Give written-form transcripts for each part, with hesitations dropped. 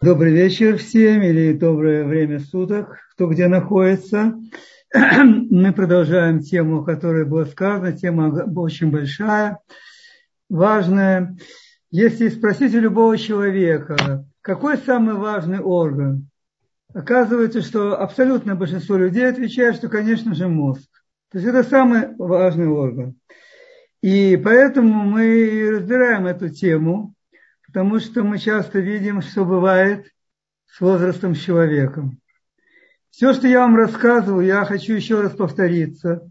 Добрый вечер всем или доброе время суток, кто где находится. Мы продолжаем тему, которая была сказана. Тема очень большая, важная. Если спросить у любого человека, какой самый важный орган, оказывается, что абсолютно большинство людей отвечает, что, конечно же, мозг. То есть это самый важный орган. И поэтому мы разбираем эту тему, потому что мы часто видим, что бывает с возрастом с человеком. Все, что я вам рассказывал, я хочу еще раз повториться.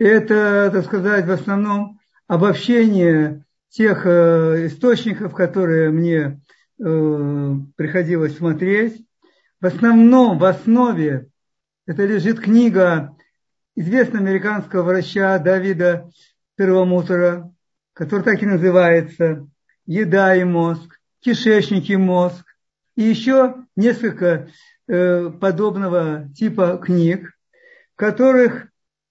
Это, так сказать, в основном обобщение тех источников, которые мне приходилось смотреть. В основном, в основе, это лежит книга известного американского врача Дэвида Перлмуттера, который так и называется «Еда и мозг», «Кишечник и мозг», и еще несколько подобного типа книг, в которых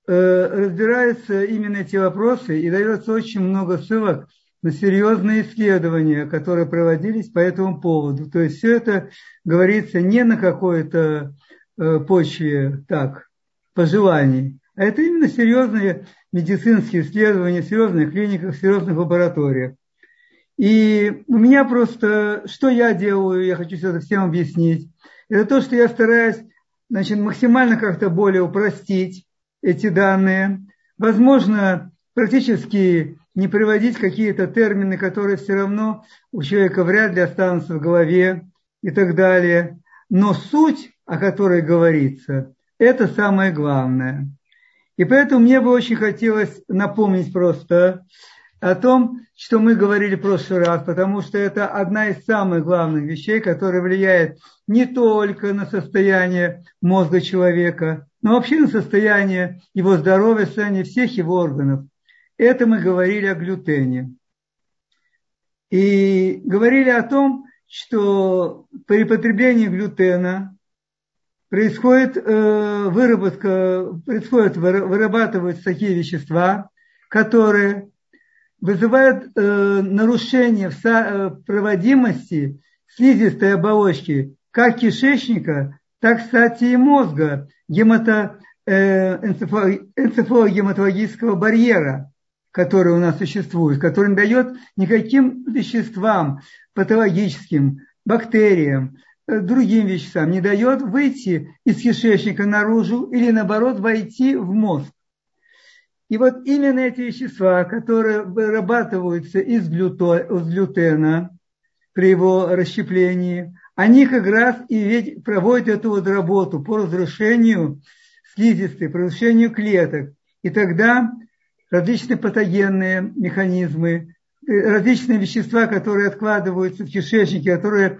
разбираются именно эти вопросы и дается очень много ссылок на серьезные исследования, которые проводились по этому поводу. То есть все это говорится не на какой-то почве, так, пожеланий, а это именно серьезные медицинские исследования в серьезных клиниках, в серьезных лабораториях. И у меня просто, что я делаю, я хочу это всем объяснить, это то, что я стараюсь, значит, максимально как-то более упростить эти данные. Возможно, практически не приводить какие-то термины, которые все равно у человека вряд ли останутся в голове и так далее. Но суть, о которой говорится, это самое главное. И поэтому мне бы очень хотелось напомнить просто о том, что мы говорили в прошлый раз, потому что это одна из самых главных вещей, которая влияет не только на состояние мозга человека, но вообще на состояние его здоровья, состояние всех его органов. Это мы говорили о глютене. И говорили о том, что при потреблении глютена происходит вырабатываются такие вещества, которые вызывает нарушение проводимости слизистой оболочки как кишечника, так, кстати, и мозга, энцефалогематологического барьера, который у нас существует, который не дает никаким веществам, патологическим, бактериям, другим веществам, не дает выйти из кишечника наружу или, наоборот, войти в мозг. И вот именно эти вещества, которые вырабатываются из глютена при его расщеплении, они как раз и проводят эту вот работу по разрушению слизистой, по разрушению клеток. И тогда различные патогенные механизмы, различные вещества, которые откладываются в кишечнике, которые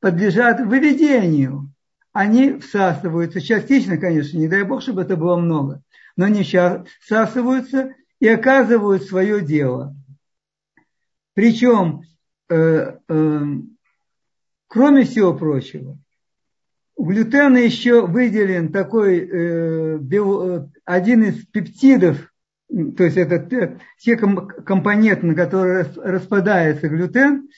подлежат выведению, они всасываются. Частично, конечно, не дай бог, чтобы это было много. Но они всасываются и оказывают свое дело. Причем, кроме всего прочего, у глютена еще выделен такой один из пептидов, то есть это все компоненты, на которые распадается глютен,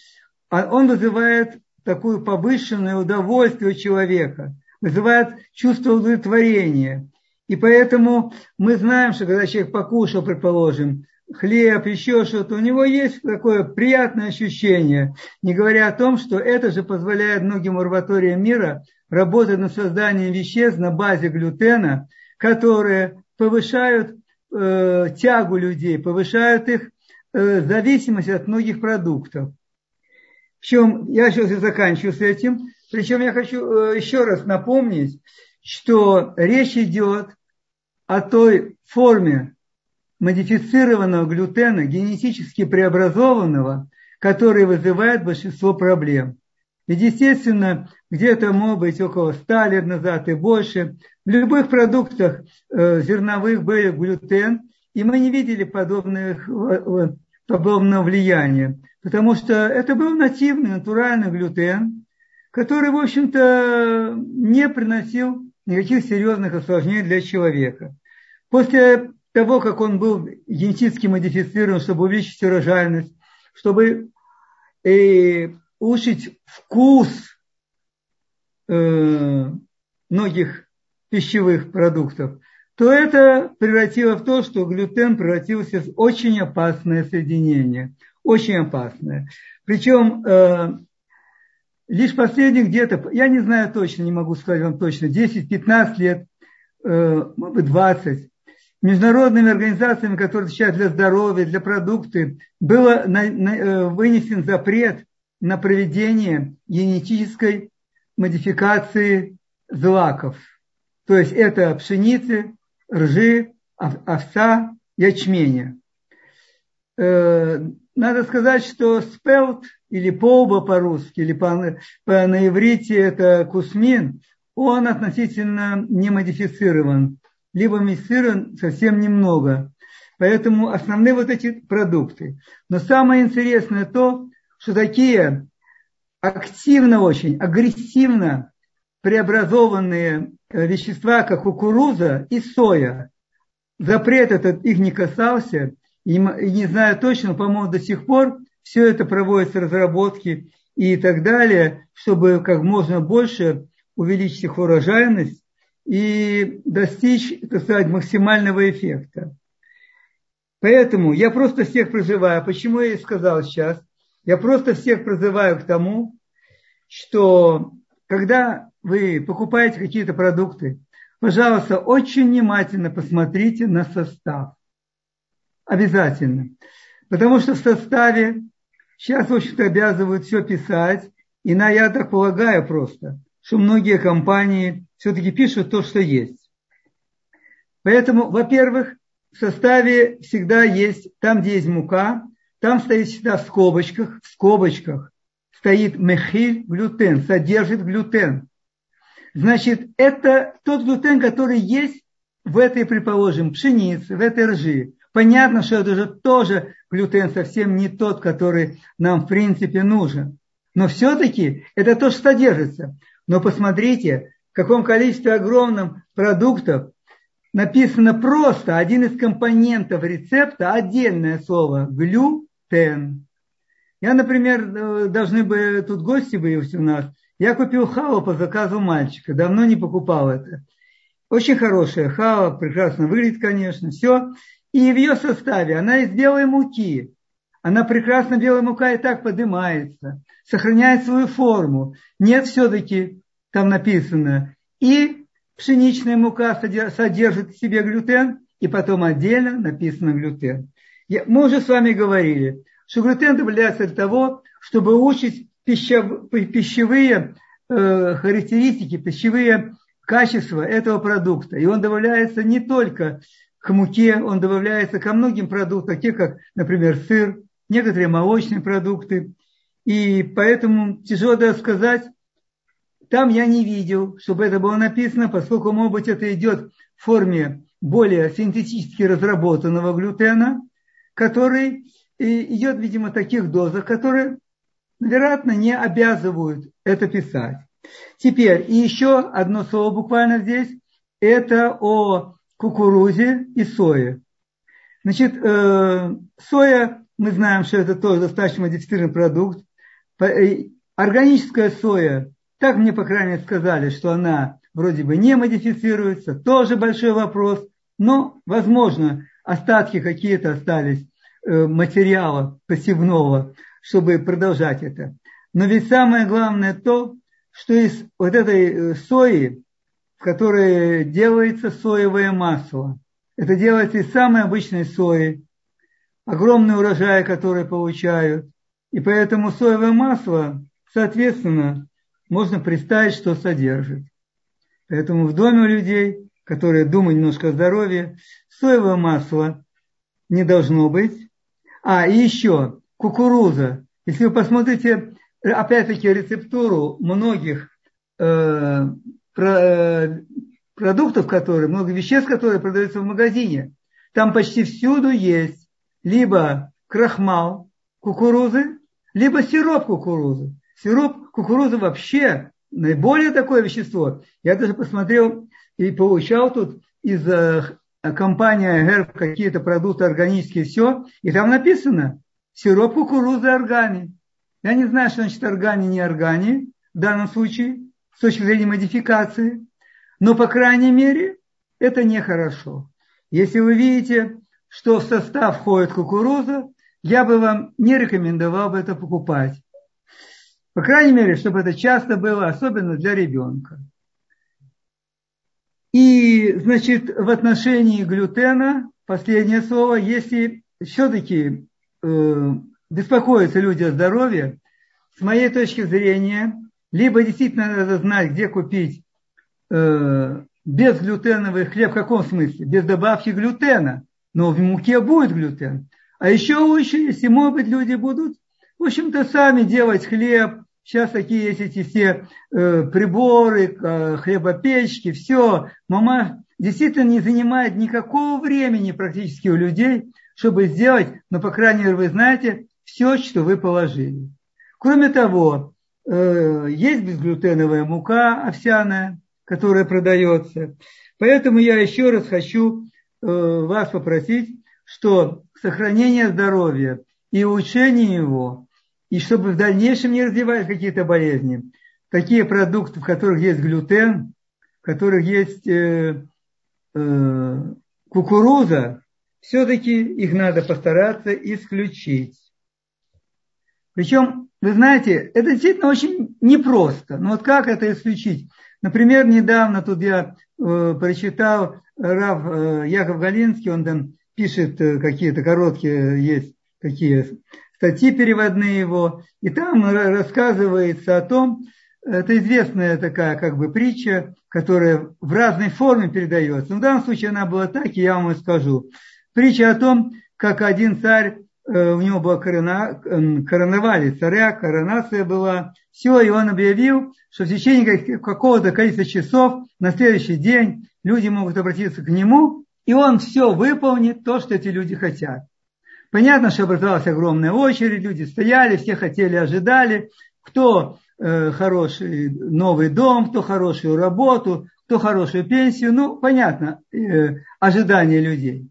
он вызывает такое повышенное удовольствие у человека, вызывает чувство удовлетворения. И поэтому мы знаем, что когда человек покушал, предположим, хлеб, еще что-то, у него есть такое приятное ощущение, не говоря о том, что это же позволяет многим лабораториям мира работать над созданием веществ на базе глютена, которые повышают тягу людей, повышают их зависимость от многих продуктов. Причем, я сейчас и заканчиваю с этим, причем я хочу еще раз напомнить, что речь идет о той форме модифицированного глютена, генетически преобразованного, который вызывает большинство проблем. Ведь, естественно, где-то, может быть, около 100 лет назад и больше, в любых продуктах зерновых был глютен, и мы не видели подобного влияния, потому что это был нативный, натуральный глютен, который, в общем-то, не приносил никаких серьезных осложнений для человека. После того, как он был генетически модифицирован, чтобы увеличить урожайность, чтобы учить вкус многих пищевых продуктов, то это превратило в то, что глютен превратился в очень опасное соединение. Очень опасное. Причем лишь последних где-то, я не знаю точно, не могу сказать вам точно, 10-15 лет, может быть 20, международными организациями, которые отвечают для здоровья, для продукты, был вынесен запрет на проведение генетической модификации злаков. То есть это пшеницы, ржи, овса, ячменя. Надо сказать, что спелт или полба по-русски, или на иврите это кусмин, он относительно не модифицирован, либо модифицирован совсем немного. Поэтому основные вот эти продукты. Но самое интересное то, что такие активно очень, агрессивно преобразованные вещества, как кукуруза и соя. Запрет этот их не касался. И не знаю точно, по-моему, до сих пор все это проводятся разработки и так далее, чтобы как можно больше увеличить их урожайность и достичь, так сказать, максимального эффекта. Поэтому я просто всех призываю, почему я и сказал сейчас, я просто всех призываю к тому, что когда вы покупаете какие-то продукты, пожалуйста, очень внимательно посмотрите на состав. Обязательно. Потому что в составе сейчас, в общем-то, обязывают все писать. И я так полагаю просто, что многие компании все-таки пишут то, что есть. Поэтому, во-первых, в составе всегда есть, там, где есть мука, там стоит всегда в скобочках стоит мехиль глютен, содержит глютен. Значит, это тот глютен, который есть в этой, предположим, пшенице, в этой ржи. Понятно, что это же тоже глютен совсем не тот, который нам в принципе нужен. Но все-таки это то, что содержится. Но посмотрите, в каком количестве огромном продуктов написано просто один из компонентов рецепта, отдельное слово – глютен. Я, например, должны бы, тут гости были у нас, я купил халву по заказу мальчика, давно не покупал это. Очень хорошая халва, прекрасно выглядит, конечно, все. И в ее составе она из белой муки. Она прекрасно, белая мука и так поднимается, сохраняет свою форму. Нет, все-таки там написано. И пшеничная мука содержит в себе глютен, и потом отдельно написано глютен. Мы уже с вами говорили, что глютен добавляется для того, чтобы улучшить пищевые характеристики, пищевые качества этого продукта. И он добавляется не только к муке, он добавляется ко многим продуктам, такие как, например, сыр, некоторые молочные продукты. И поэтому тяжело даже сказать, там я не видел, чтобы это было написано, поскольку, может быть, это идет в форме более синтетически разработанного глютена, который идет, видимо, в таких дозах, которые, вероятно, не обязывают это писать. Теперь, и еще одно слово буквально здесь, это о кукурузе и сое. Значит, соя, мы знаем, что это тоже достаточно модифицированный продукт. Органическая соя, так мне, по крайней мере, сказали, что она вроде бы не модифицируется, тоже большой вопрос, но, возможно, остатки какие-то остались материала посевного, чтобы продолжать это. Но ведь самое главное то, что из вот этой сои, в которой делается соевое масло. Это делается из самой обычной сои. Огромные урожаи, которые получают. И поэтому соевое масло, соответственно, можно представить, что содержит. Поэтому в доме у людей, которые думают немножко о здоровье, соевое масло не должно быть. И еще кукуруза. Если вы посмотрите, опять-таки, рецептуру многих продуктов, которые, много веществ, которые продаются в магазине, там почти всюду есть либо крахмал кукурузы, либо сироп кукурузы. Сироп кукурузы вообще наиболее такое вещество. Я даже посмотрел и получал тут из компании Herb какие-то продукты органические, все, и там написано сироп кукурузы органик. Я не знаю, что значит органи, не органи в данном случае, с точки зрения модификации, но, по крайней мере, это нехорошо. Если вы видите, что в состав входит кукуруза, я бы вам не рекомендовал это покупать. По крайней мере, чтобы это часто было, особенно для ребенка. И, значит, в отношении глютена, последнее слово, если все-таки беспокоятся люди о здоровье, с моей точки зрения, либо действительно надо знать, где купить безглютеновый хлеб, в каком смысле? Без добавки глютена, но в муке будет глютен. А еще лучше, если, может быть, люди будут, в общем-то, сами делать хлеб. Сейчас такие есть эти все приборы, хлебопечки, все. Мама действительно не занимает никакого времени практически у людей, чтобы сделать, но, по крайней мере, вы знаете все, что вы положили. Кроме того, есть безглютеновая мука овсяная, которая продается. Поэтому я еще раз хочу вас попросить, что сохранение здоровья и улучшение его, и чтобы в дальнейшем не развивались какие-то болезни, такие продукты, в которых есть глютен, в которых есть кукуруза, все-таки их надо постараться исключить. Причем, вы знаете, это действительно очень непросто. Но вот как это исключить? Например, недавно тут я прочитал Рав Яков Галинский, он там пишет какие-то короткие есть такие статьи переводные его, и там рассказывается о том, это известная такая как бы притча, которая в разной форме передается. Но в данном случае она была так, и я вам и скажу. Притча о том, как один царь, у него была короновали царя, коронация была, все, и он объявил, что в течение какого-то количества часов на следующий день люди могут обратиться к нему, и он все выполнит, то, что эти люди хотят. Понятно, что образовалась огромная очередь, люди стояли, все хотели, ожидали, кто хороший новый дом, кто хорошую работу, кто хорошую пенсию, ну, понятно, ожидания людей.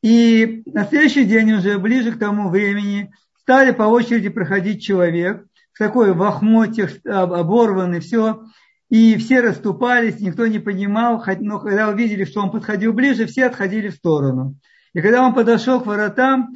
И на следующий день, уже ближе к тому времени, стали по очереди проходить человек, такой в охмоте, оборванный, все, и все расступались, никто не понимал, но когда увидели, что он подходил ближе, все отходили в сторону. И когда он подошел к воротам,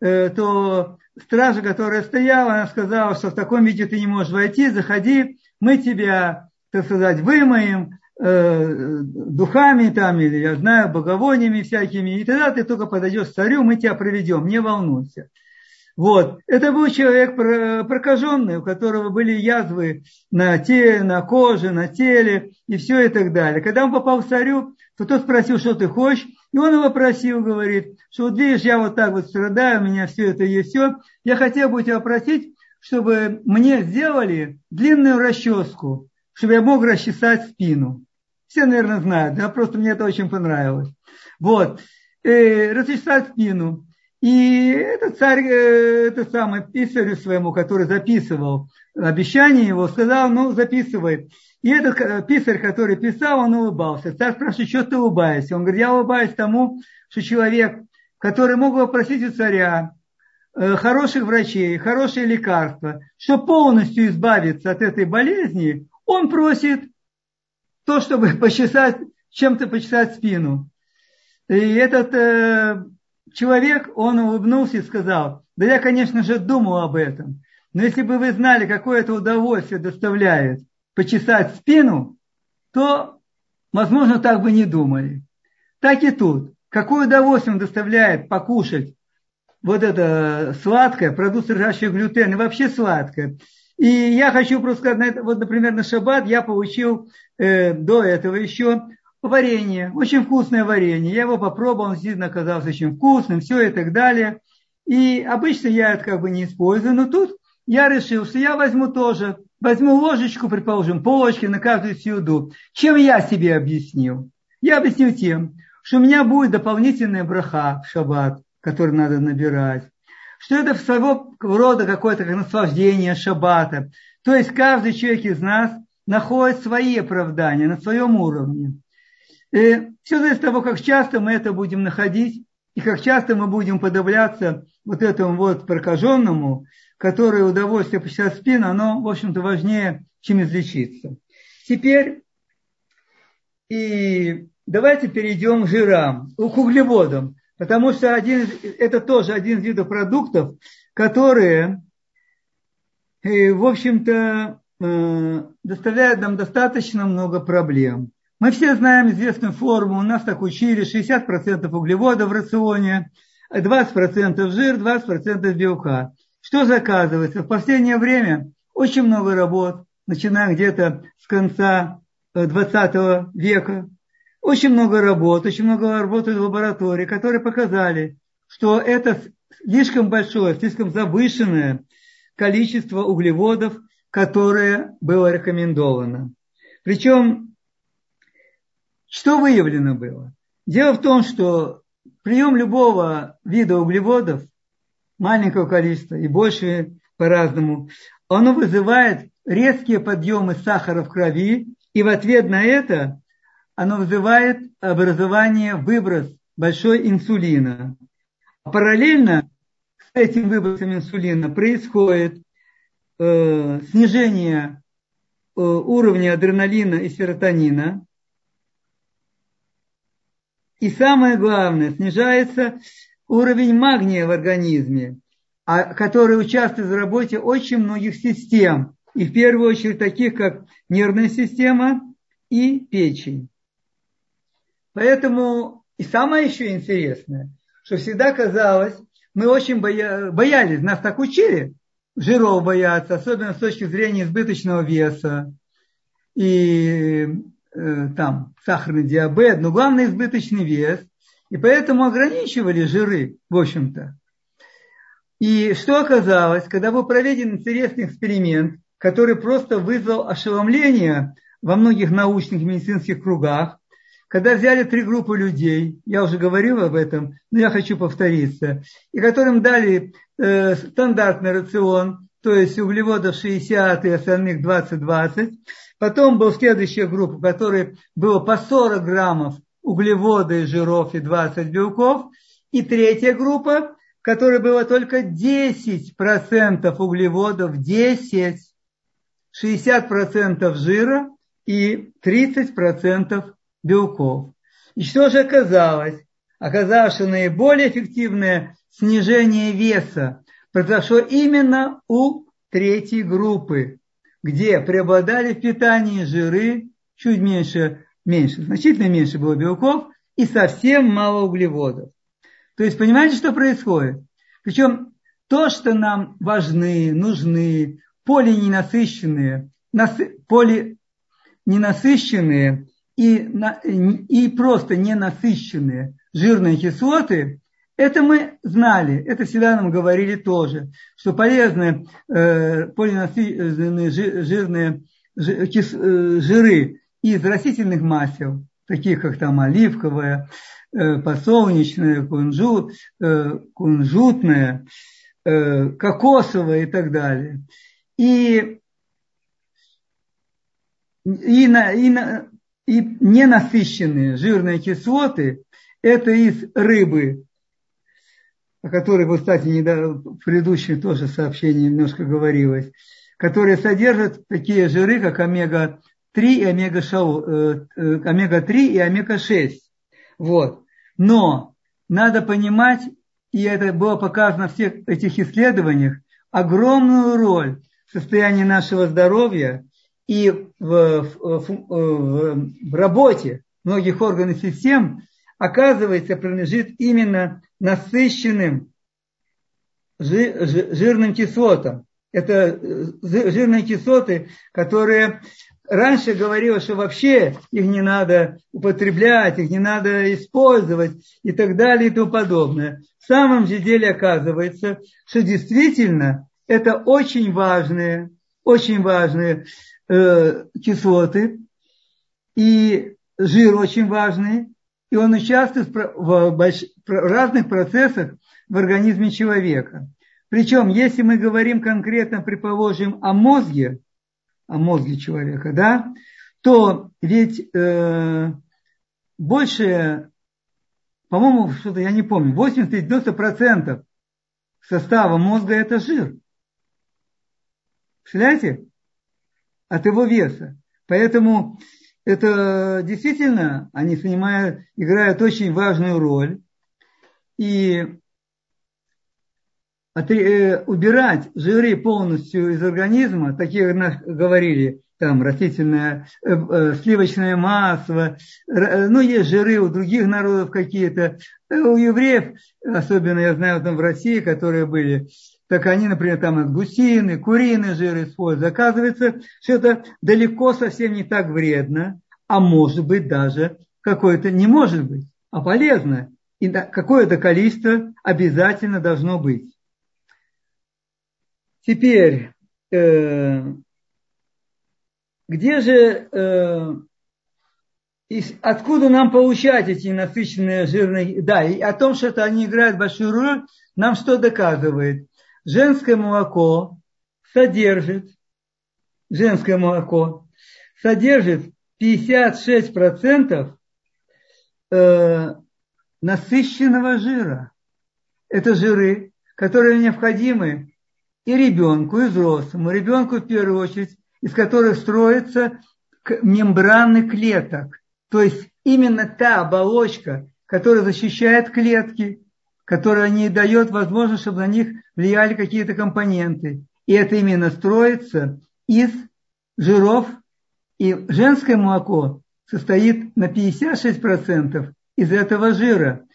то стража, которая стояла, она сказала, что в таком виде ты не можешь войти, заходи, мы тебя, так сказать, вымоем духами там, или, я знаю, благовониями всякими, и тогда ты только подойдешь к царю, мы тебя проведем, не волнуйся. Вот. Это был человек прокаженный, у которого были язвы на теле, на коже, на теле, и все, и так далее. Когда он попал к царю, то тот спросил, что ты хочешь, и он его просил, говорит, что вот видишь, я вот так вот страдаю, у меня все это есть, все. Я хотел бы тебя просить, чтобы мне сделали длинную расческу, чтобы я мог расчесать спину. Все, наверное, знают, да, просто мне это очень понравилось. Вот, расчесать спину. И этот царь, этот самый писарю своему, который записывал обещание его, сказал, ну, записывай. И этот писарь, который писал, он улыбался. Царь спрашивает, что ты улыбаешься? Он говорит, я улыбаюсь тому, что человек, который мог попросить у царя хороших врачей, хорошие лекарства, что полностью избавиться от этой болезни, он просит то, чтобы почесать, чем-то почесать спину. И этот человек, он улыбнулся и сказал, да я, конечно же, думал об этом, но если бы вы знали, какое это удовольствие доставляет почесать спину, то, возможно, так бы не думали. Так и тут. Какое удовольствие доставляет покушать вот это сладкое, продукт, содержащий глютен, и вообще сладкое. И я хочу просто сказать, вот, например, на шаббат я получил до этого еще варенье, очень вкусное варенье. Я его попробовал, он действительно оказался очень вкусным, все и так далее. И обычно я это как бы не использую, но тут я решил, что я возьму тоже, возьму ложечку, предположим, полочки на каждую сюду. Чем я себе объяснил? Я объяснил тем, что у меня будет дополнительная браха в шаббат, которую надо набирать, что это своего рода какое-то наслаждение шаббата. То есть каждый человек из нас находит свои оправдания на своем уровне. И все зависит от того, как часто мы это будем находить, и как часто мы будем подавляться вот этому вот прокаженному, которое удовольствие посещать спину, оно, в общем-то, важнее, чем излечиться. Теперь и давайте перейдем к жирам, к углеводам, потому что это тоже один из видов продуктов, которые, в общем-то, доставляют нам достаточно много проблем. Мы все знаем известную форму, нас так учили, 60% углеводов в рационе, 20% жир, 20% белка. Что заказывается? В последнее время очень много работ, начиная где-то с конца 20 века. Очень много работ в лаборатории, которые показали, что это слишком большое, слишком завышенное количество углеводов, которое было рекомендовано. Причем, что выявлено было? Дело в том, что прием любого вида углеводов, маленького количества и больше по-разному, оно вызывает резкие подъемы сахара в крови, и в ответ на это оно вызывает образование, выброс большой инсулина. Параллельно с этим выбросом инсулина происходит снижение уровня адреналина и серотонина. И самое главное, снижается уровень магния в организме, который участвует в работе очень многих систем. И в первую очередь таких, как нервная система и печень. Поэтому, и самое еще интересное, что всегда казалось, мы очень боялись, нас так учили, жиров бояться, особенно с точки зрения избыточного веса и там сахарный диабет, но главное избыточный вес, и поэтому ограничивали жиры, в общем-то. И что оказалось, когда был проведен интересный эксперимент, который просто вызвал ошеломление во многих научных и медицинских кругах, когда взяли 3 группы людей, я уже говорил об этом, но я хочу повториться, и которым дали стандартный рацион, то есть углеводов 60 и остальных 20-20. Потом была следующая группа, в которой было по 40 граммов углевода и жиров и 20 белков. И третья группа, в которой было только 10% углеводов, 60% жира и 30% белков. И что же оказалось? Оказалось, что наиболее эффективное снижение веса произошло именно у третьей группы, где преобладали в питании жиры, чуть меньше, значительно меньше было белков и совсем мало углеводов. То есть понимаете, что происходит? Причем то, что нам важны, нужны, полиненасыщенные и просто ненасыщенные жирные кислоты, это мы знали, это всегда нам говорили тоже, что полезные полиненасыщенные жиры из растительных масел, таких как там оливковое, подсолнечное, кунжутное, кокосовое и так далее. И ненасыщенные жирные кислоты – это из рыбы, о которой, кстати, в предыдущем тоже сообщении немножко говорилось, которые содержат такие жиры, как омега-3 и омега-6. Вот. Но надо понимать, и это было показано в всех этих исследованиях, огромную роль в состоянии нашего здоровья и в работе многих органов и систем, оказывается, принадлежит именно насыщенным жирным кислотам. Это жирные кислоты, которые раньше говорилось, что вообще их не надо употреблять, их не надо использовать и так далее и тому подобное. В самом же деле оказывается, что действительно это очень важные кислоты, и жир очень важный, и он участвует в разных процессах в организме человека. Причем, если мы говорим конкретно, предположим, о мозге человека, да, то ведь больше, по-моему, что-то я не помню, 80-90% состава мозга – это жир. Представляете? От его веса. Поэтому это действительно, они играют очень важную роль. И убирать жиры полностью из организма, такие, как говорили, там растительное, сливочное масло, ну, есть жиры у других народов какие-то, у евреев, особенно я знаю, там в России, которые были, так они, например, там гусиный, куриный жир используют. Оказывается, что это далеко совсем не так вредно, а может быть даже какое-то, не может быть, а полезно. И какое-то количество обязательно должно быть. Теперь, где же, откуда нам получать эти насыщенные жирные... Да, и о том, что они играют большую роль, нам что доказывает? Женское молоко содержит 56% насыщенного жира. Это жиры, которые необходимы и ребенку, и взрослому. Ребенку в первую очередь, из которых строятся мембраны клеток. То есть именно та оболочка, которая защищает клетки, которая не дает возможность, чтобы на них влияли какие-то компоненты. И это именно строится из жиров. И женское молоко состоит на 56% из этого жира.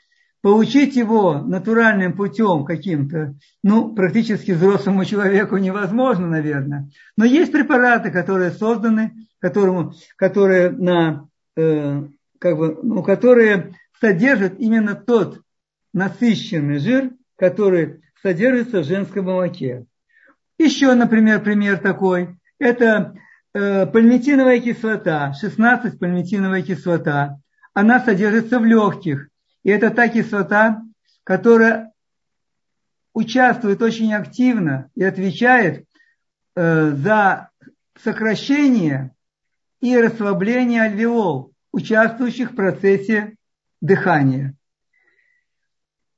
Получить его натуральным путем каким-то, ну, практически взрослому человеку невозможно, наверное. Но есть препараты, которые созданы, которые содержат именно тот насыщенный жир, который содержится в женском молоке. Еще, например, пример такой. Это пальмитиновая кислота, 16 пальмитиновая кислота. Она содержится в легких. И это та кислота, которая участвует очень активно и отвечает за сокращение и расслабление альвеол, участвующих в процессе дыхания.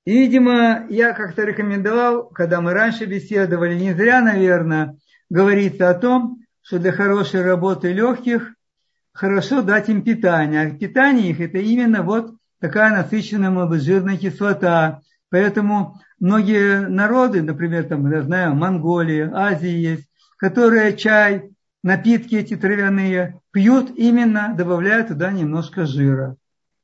И, видимо, я как-то рекомендовал, когда мы раньше беседовали, не зря, наверное, говорится о том, что для хорошей работы легких хорошо дать им питание. А питание их – это именно вот такая насыщенная маложирная кислота. Поэтому многие народы, например, там, я знаю, Монголия, Азия есть, которые чай, напитки эти травяные пьют, именно добавляя туда немножко жира.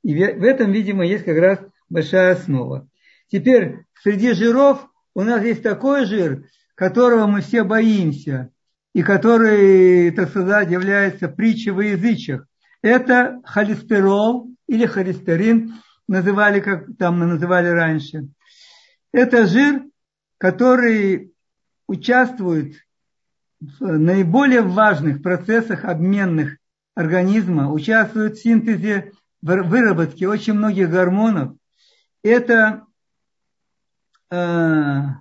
И в этом, видимо, есть как раз большая основа. Теперь среди жиров у нас есть такой жир, которого мы все боимся, и который, так сказать, является притчей во язычах. Это холестерол или холестерин, называли, как там называли раньше. Это жир, который участвует в наиболее важных процессах обменных организма, участвует в синтезе, выработке очень многих гормонов. Это 25%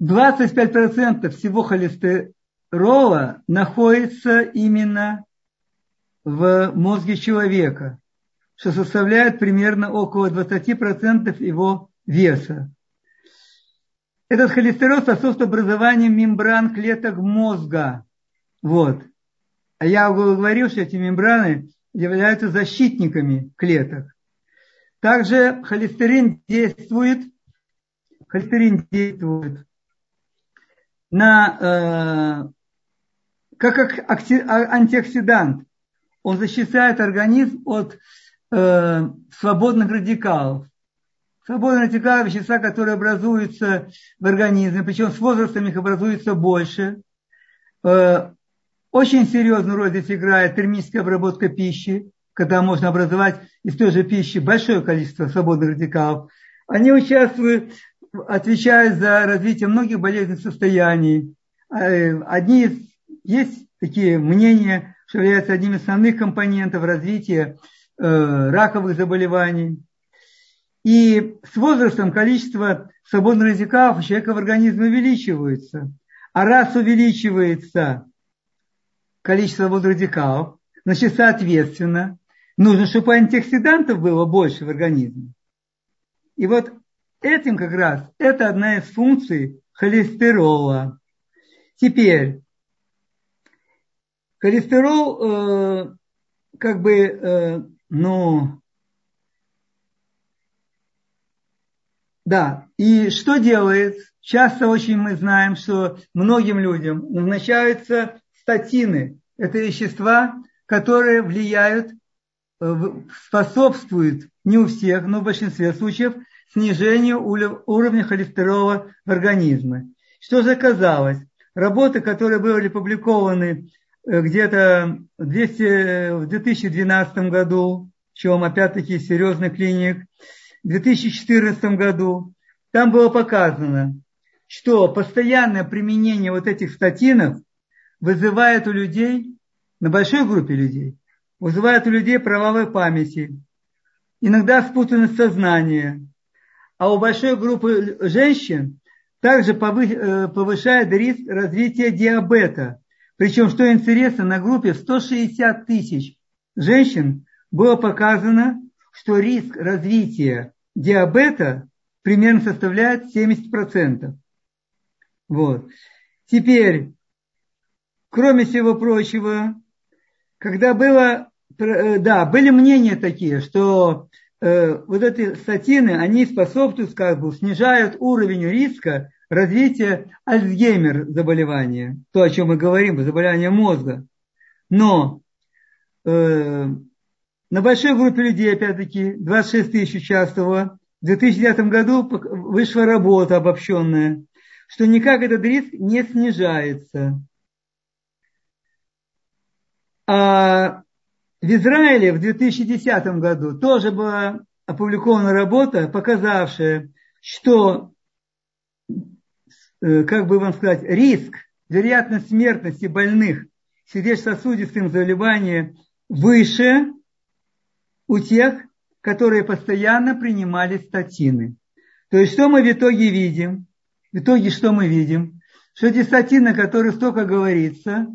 всего холестерола находится именно в мозге человека, что составляет примерно около 20% его веса. Этот холестерол способствует образованию мембран клеток мозга. Вот. А я говорил, что эти мембраны являются защитниками клеток. Также холестерин действует на, как антиоксидант. Он защищает организм от свободных радикалов. Свободные радикалы – вещества, которые образуются в организме, причем с возрастом их образуется больше. Очень серьезную роль здесь играет термическая обработка пищи, когда можно образовать из той же пищи большое количество свободных радикалов. Они отвечают за развитие многих болезненных состояний. Есть такие мнения, что являются одним из основных компонентов развития раковых заболеваний. И с возрастом количество свободных радикалов у человека в организме увеличивается. А раз увеличивается количество свободных радикалов, значит, соответственно, нужно, чтобы антиоксидантов было больше в организме. И вот этим как раз, это одна из функций холестерола. Теперь, холестерол, да, и что делает? Часто очень мы знаем, что многим людям назначаются статины. Это вещества, которые влияют, способствуют, не у всех, но в большинстве случаев, снижению уровня холестерола в организме. Что же оказалось? Работы, которые были опубликованы где-то в 2012 году, причем опять-таки серьезных клиник, в 2014 году, там было показано, что постоянное применение вот этих статинов вызывает у людей, на большой группе людей, вызывает у людей провалы памяти, иногда спутанность сознания, а у большой группы женщин также повышает риск развития диабета. Причем, что интересно, на группе 160 тысяч женщин было показано, что риск развития диабета примерно составляет 70%. Вот. Теперь, кроме всего прочего, когда было, да, были мнения такие, что вот эти статины, они способствуют, снижают уровень риска развития Альцгеймер заболевания, то, о чем мы говорим, заболевание мозга. Но на большой группе людей, опять-таки, 26 тысяч участвовало, в 2009 году вышла работа обобщенная, что никак этот риск не снижается. А в Израиле в 2010 году тоже была опубликована работа, показавшая, что, риск, вероятность смертности больных сердечно-сосудистым заболеванием выше у тех, которые постоянно принимали статины. То есть, что мы в итоге видим? В итоге, что мы видим? Что эти статины, о которых столько говорится,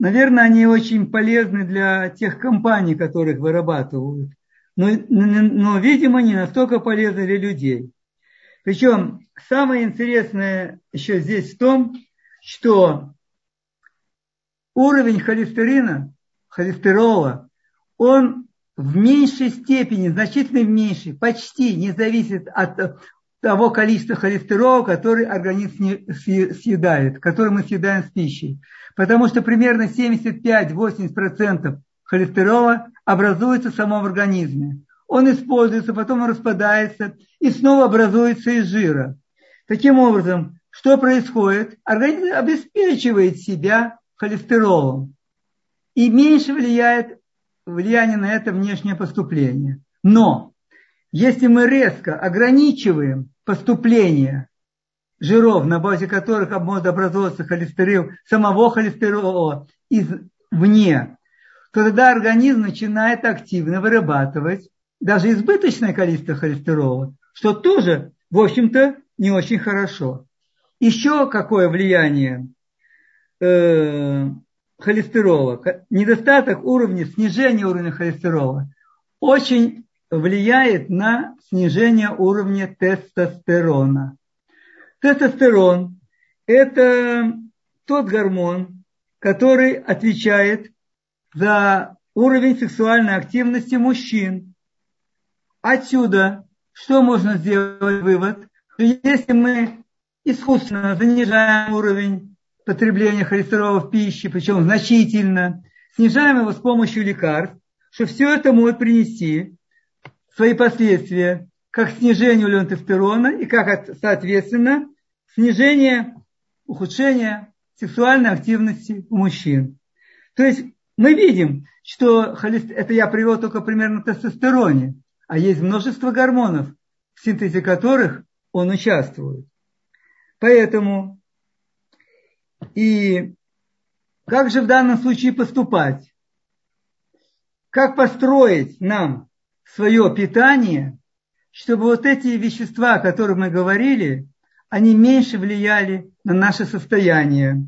наверное, они очень полезны для тех компаний, которые их вырабатывают. Но, видимо, не настолько полезны для людей. Причем самое интересное еще здесь в том, что уровень холестерола, он в меньшей степени, значительно в меньшей, почти не зависит от того количества холестерола, который организм съедает, который мы съедаем с пищей. Потому что примерно 75-80% холестерола образуется в самом организме. Он используется, потом он распадается и снова образуется из жира. Таким образом, что происходит? Организм обеспечивает себя холестеролом и меньше влияет влияние на это внешнее поступление. Но если мы резко ограничиваем поступление жиров, на базе которых может образовываться холестерол, самого холестерола извне, то тогда организм начинает активно вырабатывать даже избыточное количество холестерола, что тоже, в общем-то, не очень хорошо. Еще какое влияние холестерола? Недостаток уровня, снижение уровня холестерола очень влияет на снижение уровня тестостерона. Тестостерон – это тот гормон, который отвечает за уровень сексуальной активности мужчин. Отсюда что можно сделать вывод? Если мы искусственно занижаем уровень потребления холестерола в пище, причем значительно, снижаем его с помощью лекарств, что все это может принести свои последствия, как снижение уровня тестостерона и как, соответственно, снижение, ухудшение сексуальной активности у мужчин. То есть мы видим, что это я привел только примерно тестостероне, а есть множество гормонов, в синтезе которых он участвует. Поэтому и как же в данном случае поступать? Как построить нам свое питание, чтобы вот эти вещества, о которых мы говорили, они меньше влияли на наше состояние?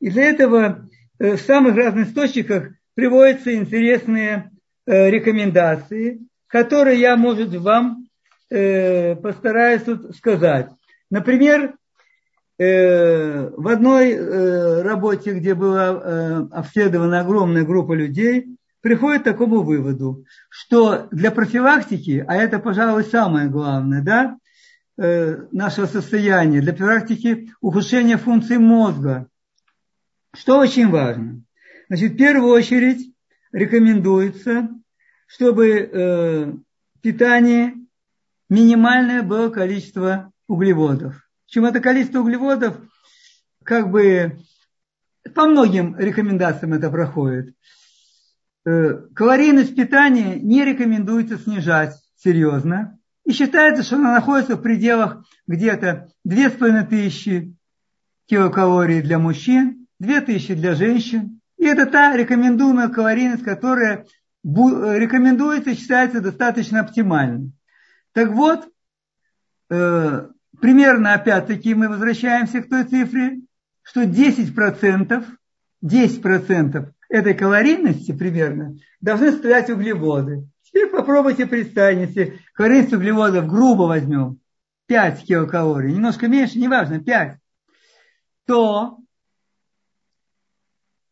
И для этого в самых разных источниках приводятся интересные рекомендации, которые я, может, вам постараюсь сказать. Например, в одной работе, где была обследована огромная группа людей, приходит к такому выводу, что для профилактики, а это, пожалуй, самое главное, да, нашего состояния, для профилактики ухудшения функций мозга, что очень важно. Значит, в первую очередь рекомендуется, чтобы питание минимальное было количество углеводов. Причем это количество углеводов, как бы по многим рекомендациям это проходит. Калорийность питания не рекомендуется снижать серьезно. И считается, что она находится в пределах где-то 2500 килокалорий для мужчин, 2000 для женщин. И это та рекомендуемая калорийность, которая рекомендуется и считается достаточно оптимальной. Так вот, примерно опять-таки мы возвращаемся к той цифре, что 10% этой калорийности примерно должны составлять углеводы. Теперь попробуйте представить, если калорийность углеводов грубо возьмем 5 килокалорий, немножко меньше, неважно, 5, то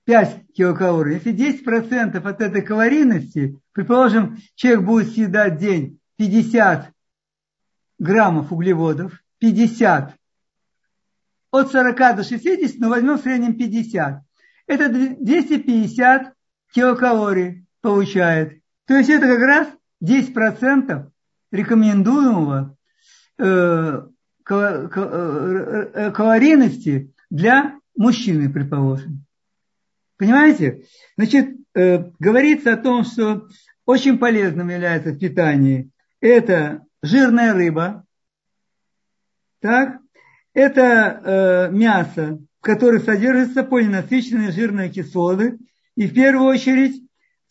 5 килокалорий, если 10% от этой калорийности, предположим, человек будет съедать в день 50 граммов углеводов, 50, от 40 до 60, но возьмем в среднем 50. Это 250 килокалорий получает. То есть это как раз 10% рекомендуемого калорийности для мужчины, предположим. Понимаете? Значит, говорится о том, что очень полезным является в питании это жирная рыба, так? Это мясо, в котором содержатся полиненасыщенные жирные кислоты. И в первую очередь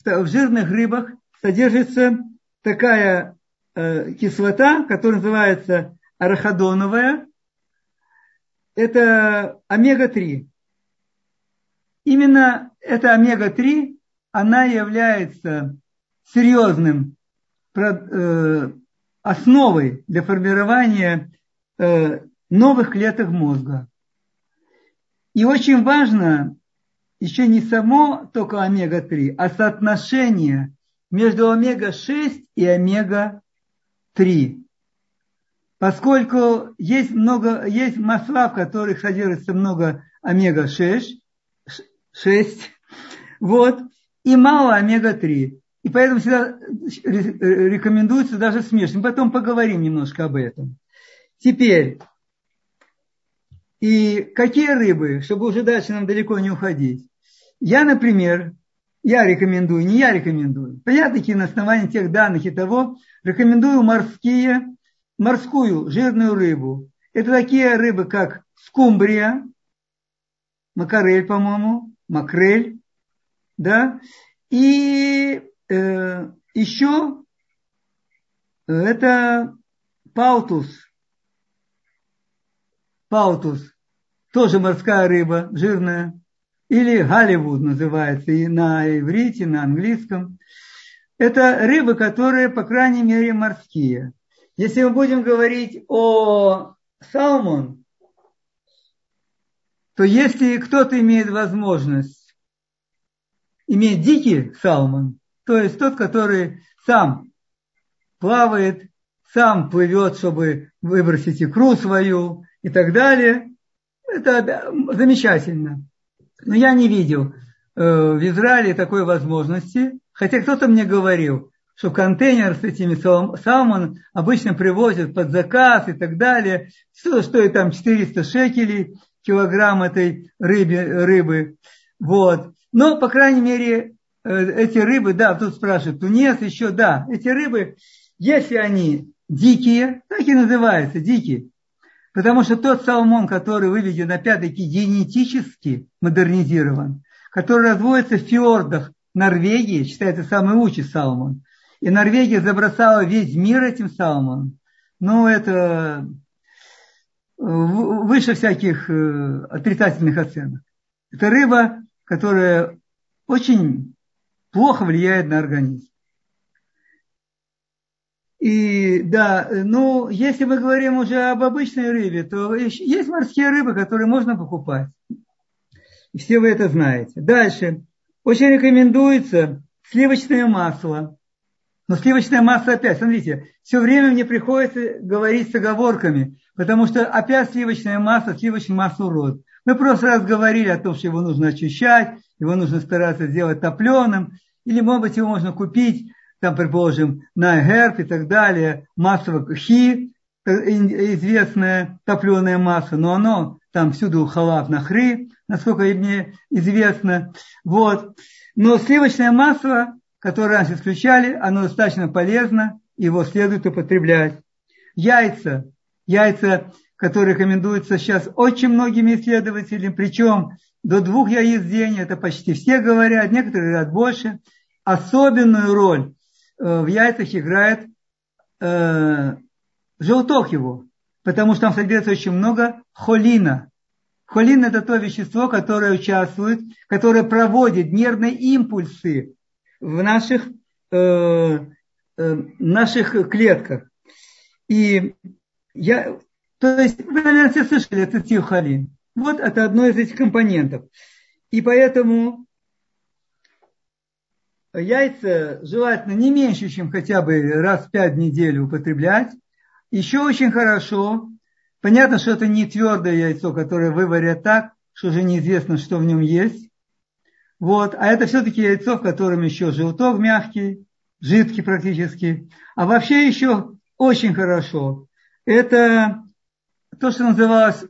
в жирных рыбах содержится такая кислота, которая называется арахидоновая. Это омега-3. Именно эта омега-3, она является серьезным основой для формирования новых клеток мозга. И очень важно еще не само только омега-3, а соотношение между омега-6 и омега-3. Поскольку есть масла, в которых содержится много омега-6, вот, и мало омега-3. И поэтому всегда рекомендуется даже смешивать. Потом поговорим немножко об этом. Теперь, и какие рыбы, чтобы уже дальше нам далеко не уходить. Я, например, рекомендую. Понятно-таки на основании тех данных и того, рекомендую морскую жирную рыбу. Это такие рыбы, как скумбрия, макарель, по-моему, макрель, да, и еще это палтус, тоже морская рыба, жирная, или Голливуд называется, и на иврите, и на английском. Это рыбы, которые, по крайней мере, морские. Если мы будем говорить о салмон, то если кто-то имеет возможность иметь дикий салмон, то есть тот, который сам плавает, сам плывет, чтобы выбросить икру свою и так далее, это замечательно. Но я не видел в Израиле такой возможности, хотя кто-то мне говорил, что контейнер с этими салмон обычно привозят под заказ и так далее, что стоит там 400 шекелей килограмм этой рыбы. Вот. Но, по крайней мере, эти рыбы, да, тут спрашивают, тунец еще, да, эти рыбы, если они дикие, так и называются, дикие, потому что тот салмон, который выведен, опять-таки, генетически модернизирован, который разводится в фьордах Норвегии, считается самый лучший салмон, и Норвегия забросала весь мир этим салмоном, это выше всяких отрицательных оценок. Это рыба, которая очень плохо влияет на организм. И да, ну, если мы говорим уже об обычной рыбе, то есть морские рыбы, которые можно покупать. И все вы это знаете. Дальше. Очень рекомендуется сливочное масло. Но сливочное масло опять, смотрите, все время мне приходится говорить с оговорками, потому что опять сливочное масло урод. Мы просто раз говорили о том, что его нужно очищать, его нужно стараться сделать топленым, или, может быть, его можно купить, там, предположим, на Герб и так далее, масло хи, известное топленое масло, но оно там всюду халав на хры, насколько мне известно. Вот. Но сливочное масло, которое раньше исключали, оно достаточно полезно, его следует употреблять. Яйца. Яйца, которые рекомендуются сейчас очень многими исследователями, причем до 2 яиц в день, это почти все говорят, некоторые говорят больше. Особенную роль в яйцах играет желток его, потому что там содержится очень много холина. Холин – это то вещество, которое участвует, которое проводит нервные импульсы в наших клетках. И то есть вы, наверное, все слышали ацетилхолин. Вот это одно из этих компонентов. И поэтому яйца желательно не меньше, чем хотя бы раз в 5 недель употреблять. Еще очень хорошо. Понятно, что это не твердое яйцо, которое выварят так, что уже неизвестно, что в нем есть. Вот. А это все-таки яйцо, в котором еще желток мягкий, жидкий практически. А вообще еще очень хорошо. Это то, что называется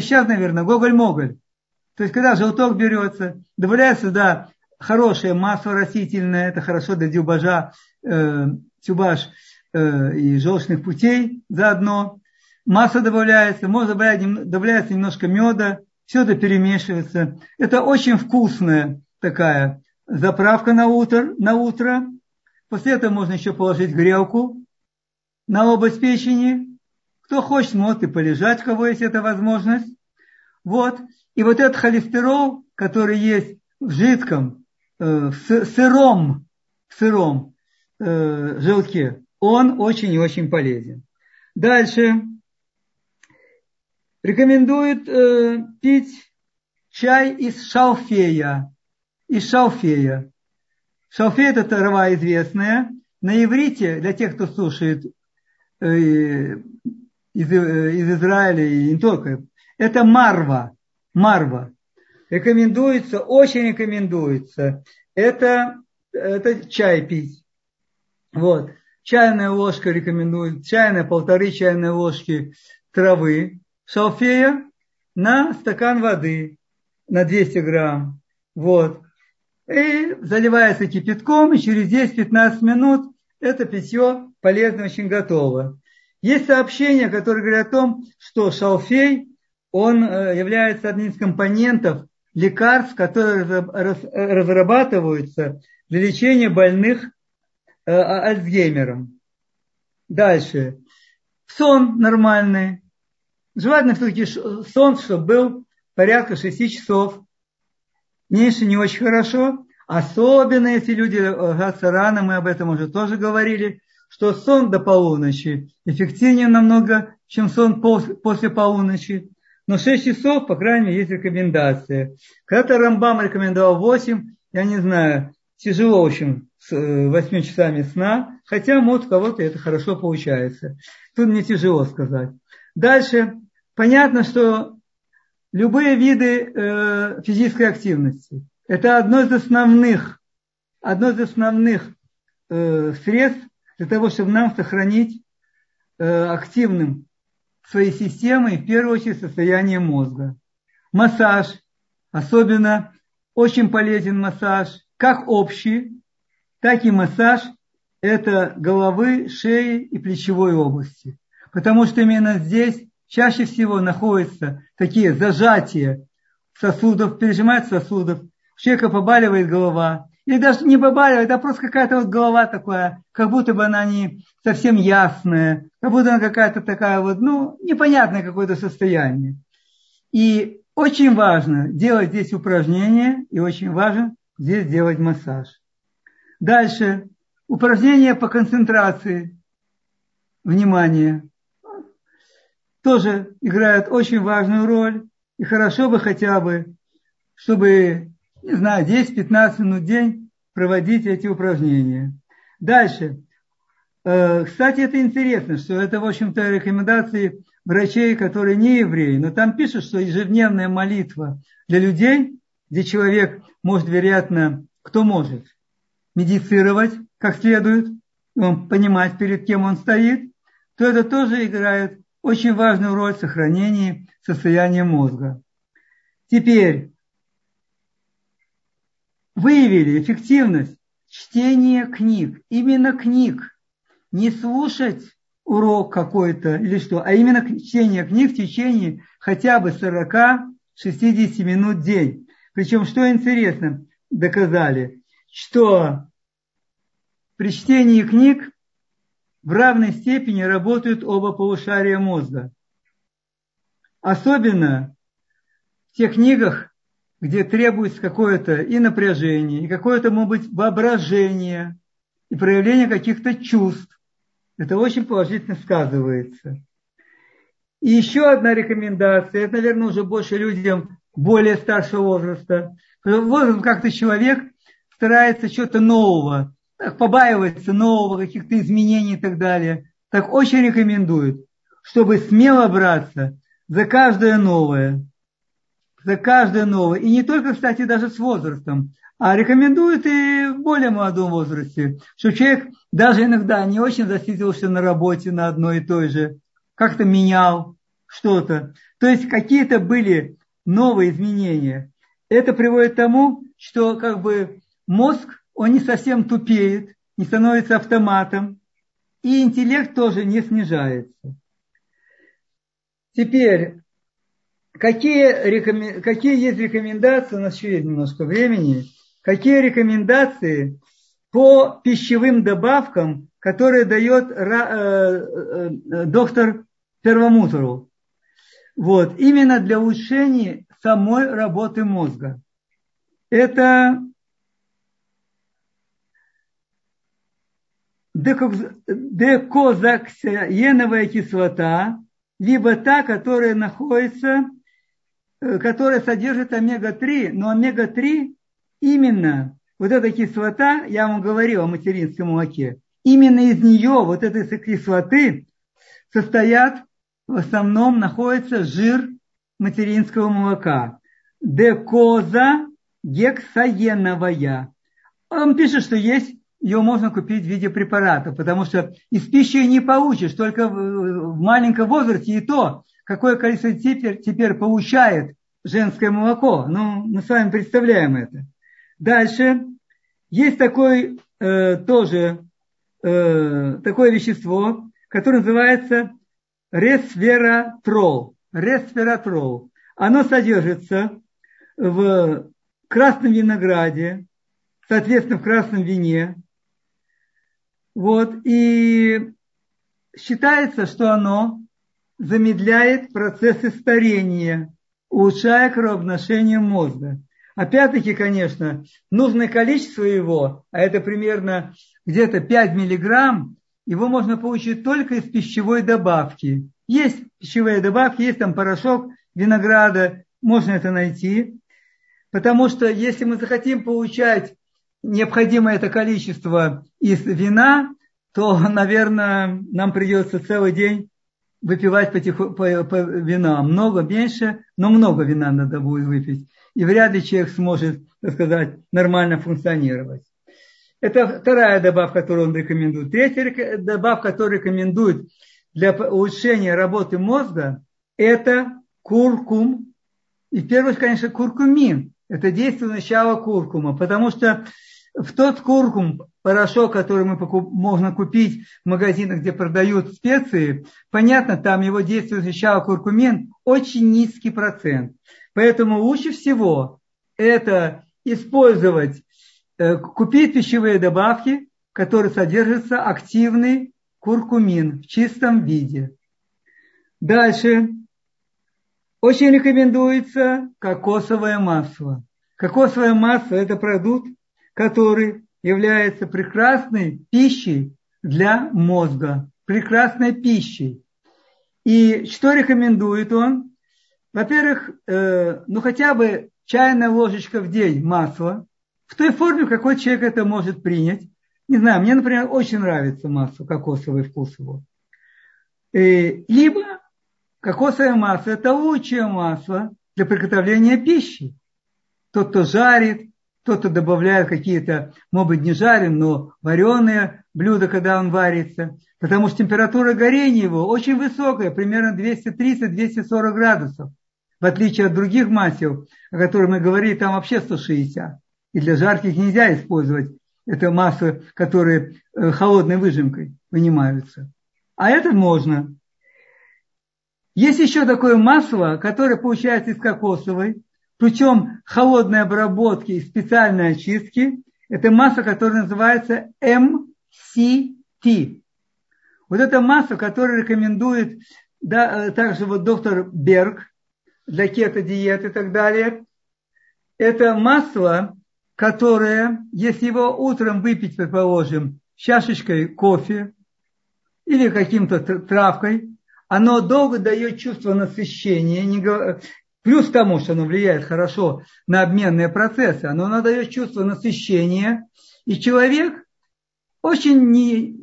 сейчас, наверное, гоголь-моголь. То есть, когда желток берется, добавляется сюда хорошее масло растительное, это хорошо для дюбажа, и желчных путей заодно. Масло добавляется, можно добавлять, добавляется немножко меда, все это перемешивается. Это очень вкусная такая заправка на утро. После этого можно еще положить грелку на область печени. Кто хочет, может и полежать, у кого есть эта возможность. Вот. И вот этот холестерол, который есть в жидком, в сыром желтке, он очень и очень полезен. Дальше. Рекомендуют пить чай из шалфея. Шалфей – это трава известная. На иврите, для тех, кто слушает из Израиля и не только, это марва. Рекомендуется, очень рекомендуется. Это чай пить. Вот. Чайная ложка рекомендуется, 1,5 чайной ложки травы шалфея на стакан воды на 200 грамм. Вот. И заливается кипятком, и через 10-15 минут это питье полезно очень готово. Есть сообщения, которые говорят о том, что шалфей, он является одним из компонентов лекарств, которые разрабатываются для лечения больных Альцгеймером. Дальше. Сон нормальный. Желательно все-таки сон, чтобы был порядка 6 часов. Меньше не очень хорошо. Особенно, если люди ложатся рано, мы об этом уже тоже говорили, что сон до полуночи эффективнее намного, чем сон после полуночи. Но 6 часов, по крайней мере, есть рекомендация. Когда-то Рамбам рекомендовал 8, я не знаю, тяжело, в общем, с 8 часами сна, хотя, может, у кого-то это хорошо получается. Тут мне тяжело сказать. Дальше. Понятно, что любые виды физической активности – это одно из основных средств для того, чтобы нам сохранить активным своей системы и, в первую очередь, состояние мозга. Массаж. Особенно очень полезен массаж. Как общий, так и массаж – это головы, шеи и плечевой области. Потому что именно здесь чаще всего находятся такие зажатия сосудов, пережимают сосудов. У человека побаливает голова. Или даже не побаливает, а просто какая-то вот голова такая, как будто бы она не совсем ясная, как будто она какая-то такая вот, непонятное какое-то состояние. И очень важно делать здесь упражнения, и очень важен здесь делать массаж. Дальше. Упражнение по концентрации внимания тоже играет очень важную роль. И хорошо бы хотя бы, чтобы, не знаю, 10-15 минут в день проводить эти упражнения. Дальше. Кстати, это интересно, что это, в общем-то, рекомендации врачей, которые не евреи. Но там пишут, что ежедневная молитва для людей, где человек может, вероятно, кто может, медицировать как следует, понимать, перед кем он стоит, то это тоже играет очень важную роль в сохранении состояния мозга. Теперь выявили эффективность чтения книг, именно книг. Не слушать урок какой-то или что, а именно чтение книг в течение хотя бы 40-60 минут в день. Причем, что интересно, доказали, что при чтении книг в равной степени работают оба полушария мозга. Особенно в тех книгах, где требуется какое-то и напряжение, и какое-то, может быть, воображение, и проявление каких-то чувств. Это очень положительно сказывается. И еще одна рекомендация, это, наверное, уже больше людям более старшего возраста. Возраст как-то человек старается что-то нового, так побаивается нового, каких-то изменений и так далее. Так очень рекомендуют, чтобы смело браться за каждое новое. За каждое новое. И не только, кстати, даже с возрастом. А рекомендуют и в более молодом возрасте, что человек даже иногда не очень засиделся на работе на одной и той же, как-то менял что-то. То есть какие-то были новые изменения. Это приводит к тому, что как бы мозг, он не совсем тупеет, не становится автоматом, и интеллект тоже не снижается. Теперь, какие есть рекомендации, у нас еще есть немножко времени. Какие рекомендации по пищевым добавкам, которые дает доктор Перлмуттеру? Вот, именно для улучшения самой работы мозга. Это декозаксиеновая кислота, либо та, которая содержит омега-3, но омега-3 именно, вот эта кислота, я вам говорил о материнском молоке, именно из нее, вот этой кислоты, состоят, в основном находится жир материнского молока. Декозагексаеновая. Он пишет, что есть, ее можно купить в виде препарата, потому что из пищи не получишь, только в маленьком возрасте, и то, какое количество теперь получает женское молоко. Ну, мы с вами представляем это. Дальше. Есть такое такое вещество, которое называется ресвератрол. Ресвератрол. Оно содержится в красном винограде, соответственно, в красном вине. Вот. И считается, что оно замедляет процессы старения, улучшая кровообношение мозга. Опять-таки, конечно, нужное количество его, а это примерно где-то 5 миллиграмм, его можно получить только из пищевой добавки. Есть пищевые добавки, есть там порошок винограда, можно это найти. Потому что если мы захотим получать необходимое это количество из вина, то, наверное, нам придется целый день выпивать по вина. Много, меньше, но много вина надо будет выпить. И вряд ли человек сможет, так сказать, нормально функционировать. Это вторая добавка, которую он рекомендует. Третья добавка, которую рекомендует для улучшения работы мозга, это куркум. И в первую очередь, конечно, куркумин. Это действие начала куркума. Потому что в тот куркум, порошок, который можно купить в магазинах, где продают специи, понятно, там его действие начала куркумин, очень низкий процент. Поэтому лучше всего это использовать, купить пищевые добавки, в которых содержится активный куркумин в чистом виде. Дальше. Очень рекомендуется кокосовое масло. Кокосовое масло – это продукт, который является прекрасной пищей для мозга, прекрасной пищей. И что рекомендует он? Во-первых, хотя бы чайная ложечка в день масла, в той форме, какой человек это может принять. Не знаю, мне, например, очень нравится масло, кокосовый вкус его. Либо кокосовое масло – это лучшее масло для приготовления пищи. Тот, кто жарит, тот, кто добавляет какие-то, может быть, не жарим, но вареные блюда, когда он варится. Потому что температура горения его очень высокая, примерно 230-240 градусов. В отличие от других масел, о которых мы говорили, там вообще 160. И для жарких нельзя использовать это масло, которое холодной выжимкой вынимаются. А это можно. Есть еще такое масло, которое получается из кокосовой, причем холодной обработки и специальной очистки. Это масло, которое называется MCT. Вот это масло, которое рекомендует также доктор Берг для кето-диет и так далее. Это масло, которое, если его утром выпить, предположим, чашечкой кофе или каким-то травкой, оно долго дает чувство насыщения, плюс к тому, что оно влияет хорошо на обменные процессы, оно дает чувство насыщения, и человек очень не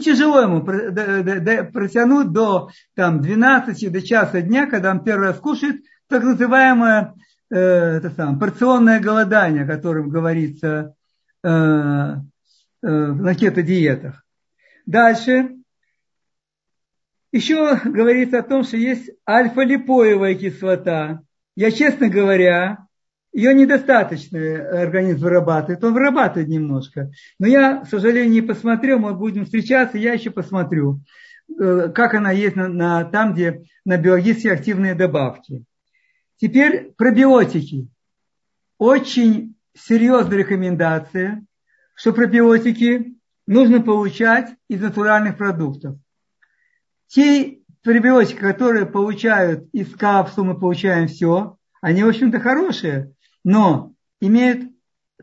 тяжело ему протянуть до 12, до часа дня, когда он первый раз кушает, так называемое порционное голодание, о котором говорится на кето-диетах. Дальше. Еще говорится о том, что есть альфа-липоевая кислота. Я, честно говоря, ее недостаточно организм вырабатывает. Он вырабатывает немножко. Но я, к сожалению, не посмотрел. Мы будем встречаться, я еще посмотрю, как она есть там, где на биологически активные добавки. Теперь пробиотики. Очень серьезная рекомендация, что пробиотики нужно получать из натуральных продуктов. Те пробиотики, которые получают из капсул, мы получаем все, они, в общем-то, хорошие, но имеют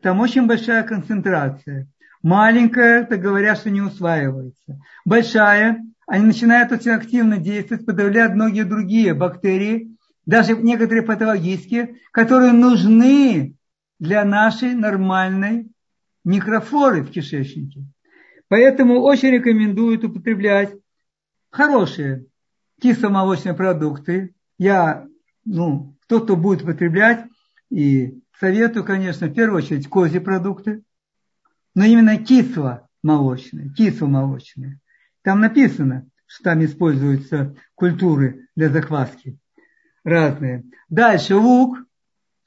там очень большая концентрация. Маленькая, так говорят, что не усваивается. Большая, они начинают очень активно действовать, подавляют многие другие бактерии, даже некоторые патологические, которые нужны для нашей нормальной микрофлоры в кишечнике. Поэтому очень рекомендуют употреблять хорошие кисломолочные продукты. Тот, кто будет употреблять, и советую, конечно, в первую очередь козьи продукты, но именно кисломолочные. Там написано, что там используются культуры для закваски разные. Дальше лук,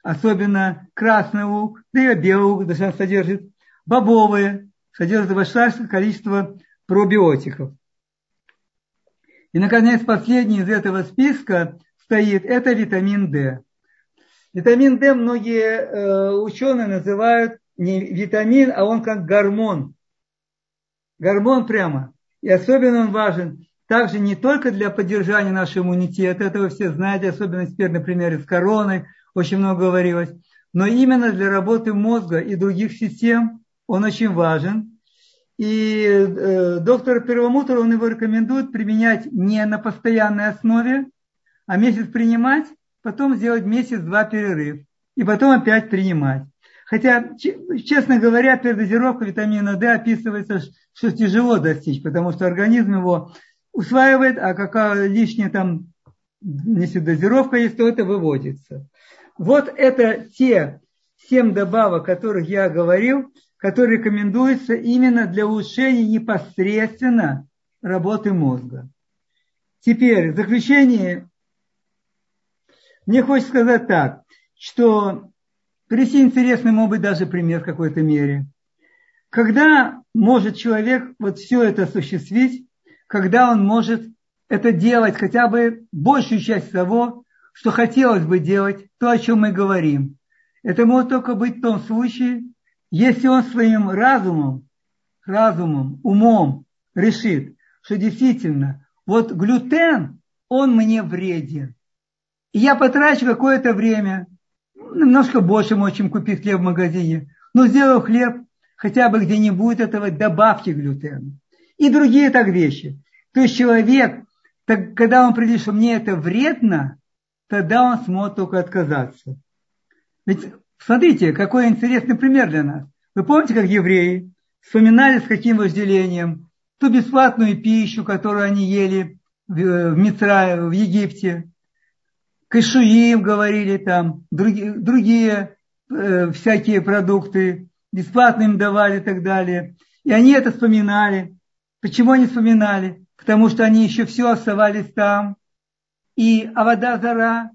особенно красный лук, да и белый лук, даже он содержит бобовые, содержит большое количество пробиотиков. И, наконец, последний из этого списка стоит – это витамин D. Витамин D многие ученые называют не витамин, а он как гормон. Гормон прямо. И особенно он важен также не только для поддержания нашего иммунитета, это вы все знаете, особенно теперь, например, с короной очень много говорилось, но именно для работы мозга и других систем он очень важен. И доктор Перлмуттер, он его рекомендует применять не на постоянной основе, а месяц принимать, потом сделать месяц-два перерыв, и потом опять принимать. Хотя, честно говоря, передозировка витамина D описывается, что тяжело достичь, потому что организм его усваивает, а какая лишняя там, если дозировка есть, то это выводится. Вот это те 7 добавок, о которых я говорил, который рекомендуется именно для улучшения непосредственно работы мозга. Теперь, в заключение, мне хочется сказать так, что привести интересный, может быть, даже пример в какой-то мере. Когда может человек все это осуществить, когда он может это делать хотя бы большую часть того, что хотелось бы делать, то, о чем мы говорим. Это может только быть в том случае, если он своим разумом, умом решит, что действительно, глютен, он мне вреден. И я потрачу какое-то время, немножко больше, чем купить хлеб в магазине, но сделаю хлеб хотя бы где не будет этого добавки глютена. И другие так вещи. То есть человек, так, когда он придет, что мне это вредно, тогда он сможет только отказаться. Ведь смотрите, какой интересный пример для нас. Вы помните, как евреи вспоминали с каким вожделением ту бесплатную пищу, которую они ели в Мицрае, в Египте. Кашуим говорили там, другие всякие продукты, бесплатно им давали и так далее. И они это вспоминали. Почему они вспоминали? Потому что они еще все оставались там. И Авода-Зара,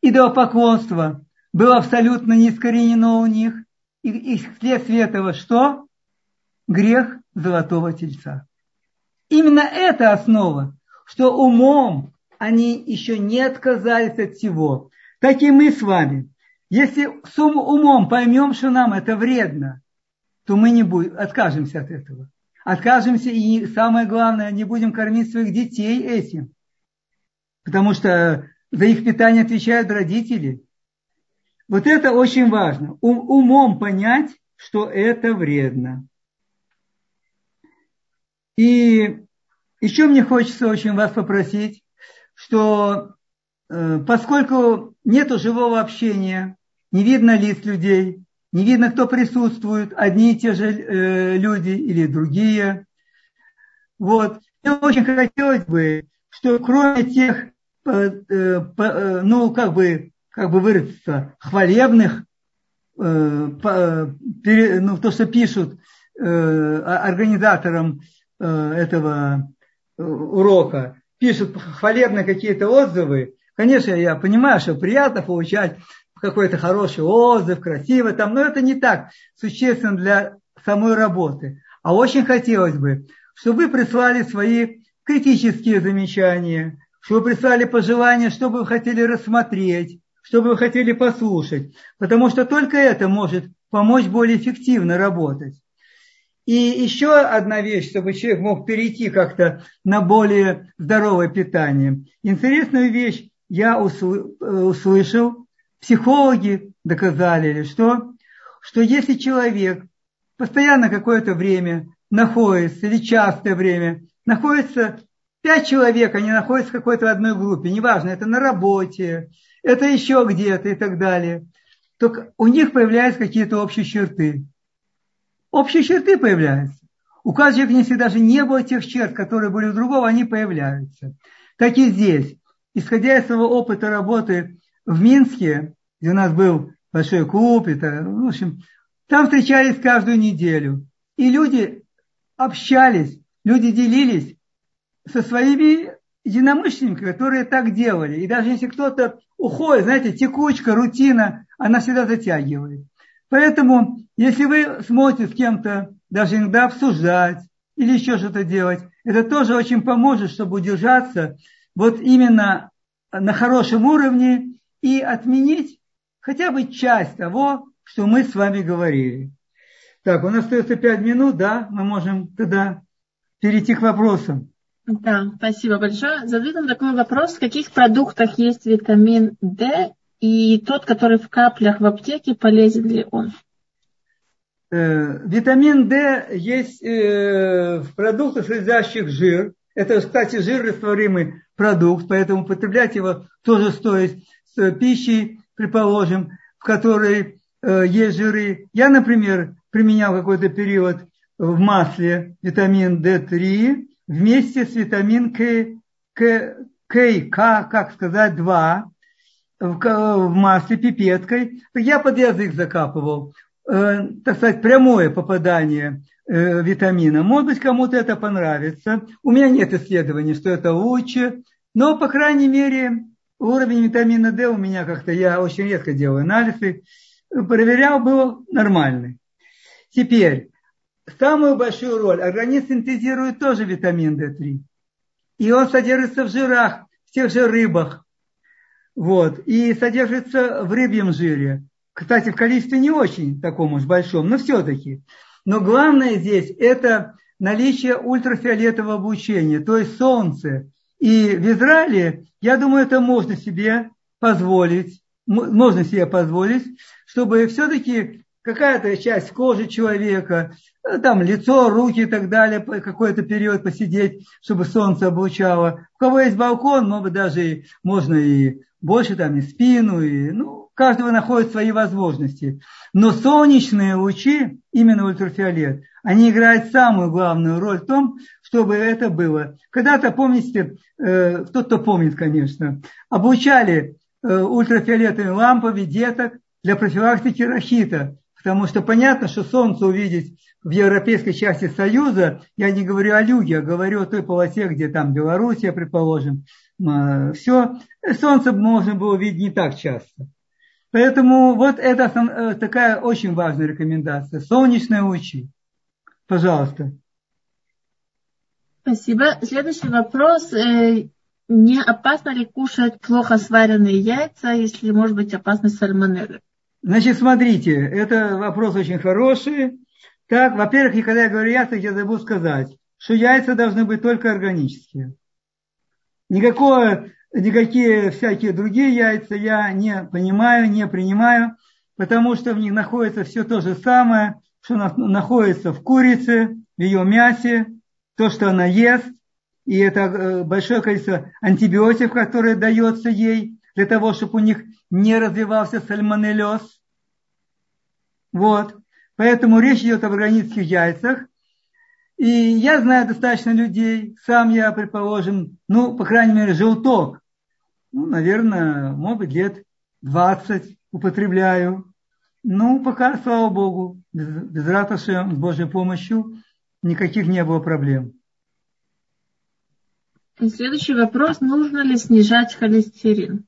идолопоклонство было абсолютно не искоренено у них. И вследствие этого что? Грех золотого тельца. Именно эта основа, что умом они еще не отказались от всего. Так и мы с вами. Если с умом поймем, что нам это вредно, то мы не будем, откажемся от этого. Откажемся и, самое главное, не будем кормить своих детей этим. Потому что за их питание отвечают родители. Вот это очень важно. Умом понять, что это вредно. И еще мне хочется очень вас попросить, что поскольку нету живого общения, не видно лиц людей, не видно, кто присутствует, одни и те же люди или другие. Вот. Мне очень хотелось бы, что кроме тех, как бы выразиться, хвалебных, то, что пишут организаторам этого урока, пишут хвалебные какие-то отзывы. Конечно, я понимаю, что приятно получать какой-то хороший отзыв, красиво там, но это не так существенно для самой работы. А очень хотелось бы, чтобы вы прислали свои критические замечания, чтобы вы прислали пожелания, что бы вы хотели рассмотреть, что бы вы хотели послушать, потому что только это может помочь более эффективно работать. И еще одна вещь, чтобы человек мог перейти как-то на более здоровое питание. Интересную вещь я услышал. Психологи доказали, что если человек постоянно какое-то время находится, или частое время, находится 5 человек, они находятся в какой-то одной группе, неважно, это на работе, это еще где-то и так далее, то у них появляются какие-то общие черты. Общие черты появляются. У каждого человека, если даже не было тех черт, которые были у другого, они появляются. Так и здесь. Исходя из своего опыта работы в Минске, где у нас был большой клуб, там встречались каждую неделю. И люди общались, люди делились со своими единомышленниками, которые так делали. И даже если кто-то уходит, знаете, текучка, рутина, она всегда затягивает. Поэтому, если вы сможете с кем-то даже иногда обсуждать или еще что-то делать, это тоже очень поможет, чтобы удержаться вот именно на хорошем уровне и отменить хотя бы часть того, что мы с вами говорили. Так, у нас остается 5 минут, да? Мы можем тогда перейти к вопросам. Да, спасибо большое. Задают нам такой вопрос, в каких продуктах есть витамин D? И тот, который в каплях в аптеке, полезен ли он? Витамин D есть в продуктах, содержащих жир. Это, кстати, жирорастворимый продукт, поэтому потреблять его тоже стоит с пищей, предположим, в которой есть жиры. Я, например, применял какой-то период в масле витамин D3 вместе с витамин К2. В масле пипеткой, я под язык закапывал, так сказать, прямое попадание витамина. Может быть, кому-то это понравится. У меня нет исследований, что это лучше, но, по крайней мере, уровень витамина D у меня как-то, я очень редко делаю анализы, проверял, был нормальный. Теперь, самую большую роль организм синтезирует тоже витамин D3. И он содержится в жирах, в тех же рыбах. Вот. И содержится в рыбьем жире. Кстати, в количестве не очень таком уж большом, но все-таки. Но главное здесь это наличие ультрафиолетового облучения, то есть солнце. И в Израиле, я думаю, это можно себе позволить, чтобы все-таки какая-то часть кожи человека, там лицо, руки и так далее, какой-то период посидеть, чтобы солнце облучало. У кого есть балкон, может быть, даже можно и больше, там, и спину, и, ну, каждого находит свои возможности. Но солнечные лучи, именно ультрафиолет, они играют самую главную роль в том, чтобы это было. Когда-то, помните, кто-то помнит, конечно, облучали ультрафиолетовыми лампами деток для профилактики рахита. Потому что понятно, что солнце увидеть в европейской части Союза, я не говорю о юге, а говорю о той полосе, где там Белоруссия, предположим, все, солнце можно было увидеть не так часто. Поэтому вот это такая очень важная рекомендация. Солнечные лучи. Пожалуйста. Спасибо. Следующий вопрос. Не опасно ли кушать плохо сваренные яйца, если может быть опасность сальмонеллы? Значит, смотрите, это вопрос очень хороший. Так, во-первых, и когда я говорю яйца, я забыл сказать, что яйца должны быть только органические. Никакие всякие другие яйца я не понимаю, не принимаю, потому что в них находится все то же самое, что находится в курице, в ее мясе, то, что она ест. И это большое количество антибиотиков, которые дается ей, для того, чтобы у них не развивался сальмонеллез. Вот. Поэтому речь идет об органических яйцах. И я знаю достаточно людей, сам я, предположим, ну, по крайней мере, желток, ну, наверное, может быть, лет 20 употребляю. Ну, пока, слава Богу, без ратуши, с Божьей помощью, никаких не было проблем. И следующий вопрос. Нужно ли снижать холестерин?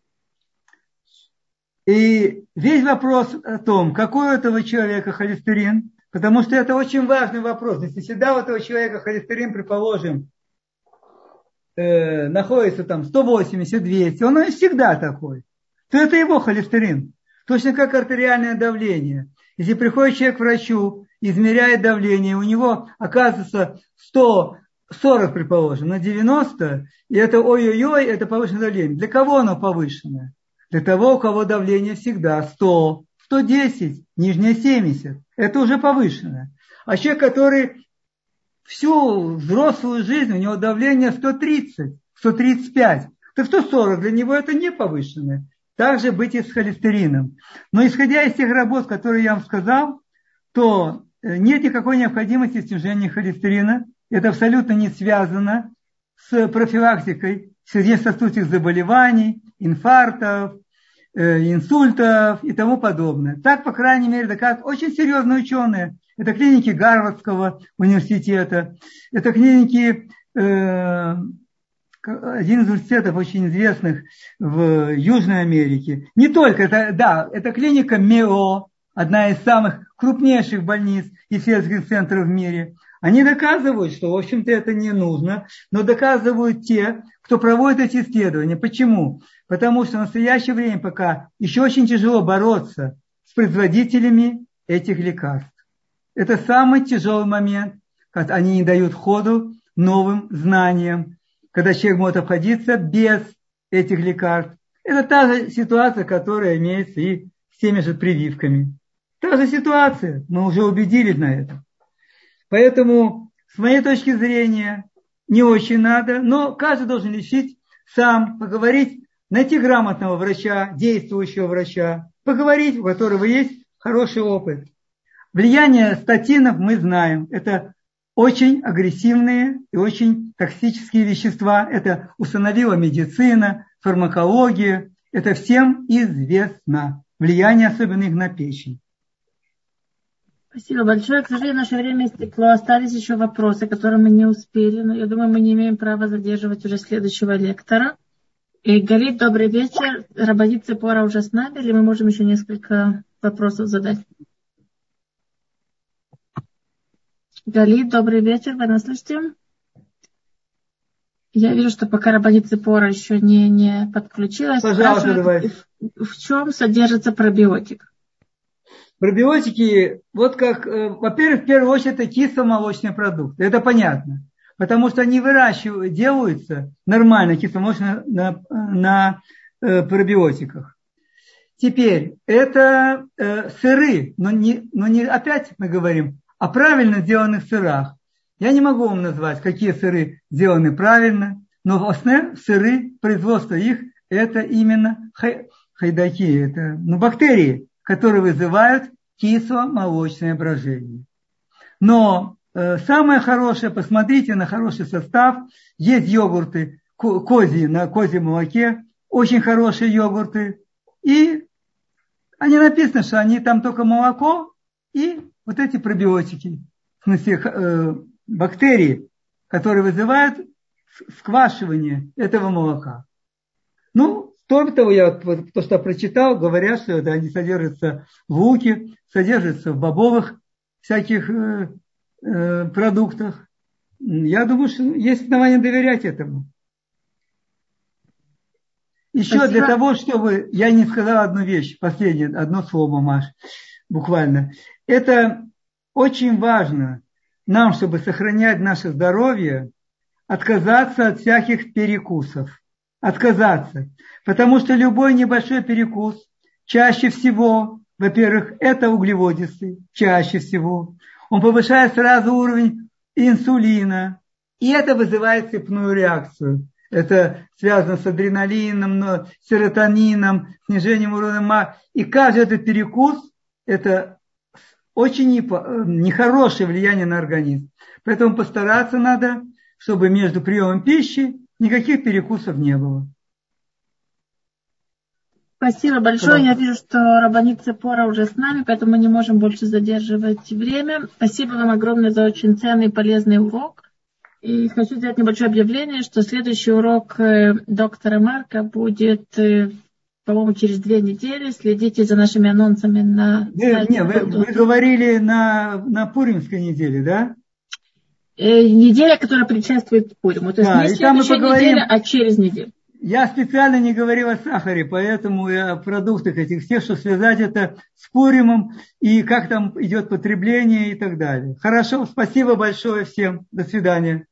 И весь вопрос о том, какой у этого человека холестерин, потому что это очень важный вопрос. Если всегда у этого человека холестерин, предположим, находится там 180-200, он и всегда такой, то это его холестерин. Точно как артериальное давление. Если приходит человек к врачу, измеряет давление, у него оказывается 140, предположим, на 90, и это ой-ой-ой, это повышенное давление. Для кого оно повышенное? Для того, у кого давление всегда 100, 110, нижнее 70. Это уже повышенное. А человек, который всю взрослую жизнь, у него давление 130, 135, то 140 для него это не повышенное. Так же быть и с холестерином. Но исходя из тех работ, которые я вам сказал, то нет никакой необходимости снижения холестерина. Это абсолютно не связано с профилактикой сердечно-сосудистых заболеваний, инфарктов, инсультов и тому подобное. Так, по крайней мере, доказывают очень серьезные ученые. Это клиники Гарвардского университета, это клиники, один из университетов очень известных в Южной Америке. Не только, это клиника МЕО, одна из самых крупнейших больниц и исследовательских центров в мире. Они доказывают, что, в общем-то, это не нужно, но доказывают те, кто проводит эти исследования. Почему? Потому что в настоящее время пока еще очень тяжело бороться с производителями этих лекарств. Это самый тяжелый момент, когда они не дают ходу новым знаниям, когда человек может обходиться без этих лекарств. Это та же ситуация, которая имеется и с теми же прививками. Та же ситуация, мы уже убедились на этом. Поэтому, с моей точки зрения, не очень надо, но каждый должен лечить сам, поговорить, найти грамотного врача, действующего врача, поговорить, у которого есть хороший опыт. Влияние статинов мы знаем. Это очень агрессивные и очень токсические вещества. Это установила медицина, фармакология. Это всем известно. Влияние особенно их на печень. Спасибо большое. К сожалению, в наше время истекло. Остались еще вопросы, которые мы не успели. Но я думаю, мы не имеем права задерживать уже следующего лектора. И, Галит, добрый вечер. Рабанит Цепора уже с нами, или мы можем еще несколько вопросов задать? Галит, добрый вечер. Вы нас слышите? Я вижу, что пока Рабанит Цепора еще не подключилась. Пожалуйста, давай. В чем содержится пробиотик? Пробиотики, вот как, во-первых, в первую очередь, это кисломолочные продукты. Это понятно. Потому что они выращивают, делаются нормально кисломолочные на пробиотиках. Теперь, это сыры, но не опять мы говорим о правильно сделанных сырах. Я не могу вам назвать, какие сыры сделаны правильно, но в основном сыры, производство их, это именно хайдаки, это бактерии, которые вызывают кисломолочное брожение. Но самое хорошее, посмотрите на хороший состав, есть йогурты козьи, на козьем молоке, очень хорошие йогурты, и они написано, что они там только молоко и вот эти пробиотики, в смысле бактерии, которые вызывают сквашивание этого молока. Ну, кроме того, я то, что прочитал, говорят, что это они содержатся в луке, содержатся в бобовых всяких продуктах. Я думаю, что есть основания доверять этому. Еще спасибо. Для того, чтобы... Я не сказала одну вещь, последнее, одно слово, Маш, буквально. Это очень важно нам, чтобы сохранять наше здоровье, отказаться от всяких перекусов. Отказаться. Потому что любой небольшой перекус чаще всего, во-первых, это углеводистый, чаще всего. Он повышает сразу уровень инсулина. И это вызывает цепную реакцию. Это связано с адреналином, серотонином, снижением уровня ма. И каждый этот перекус – это очень нехорошее влияние на организм. Поэтому постараться надо, чтобы между приемом пищи никаких перекусов не было. Спасибо большое. Я вижу, что Рабанит Цепора уже с нами, поэтому мы не можем больше задерживать время. Спасибо вам огромное за очень ценный и полезный урок. И хочу сделать небольшое объявление, что следующий урок доктора Марка будет, по-моему, через 2 недели. Следите за нашими анонсами на сайте. Вы говорили на Пуримской неделе, да? Неделя, которая предшествует Пуриму. То есть не следующая неделя, а через неделю. Я специально не говорил о сахаре, поэтому я о продуктах этих всех, что связать это с Пуримом и как там идет потребление и так далее. Хорошо, спасибо большое всем. До свидания.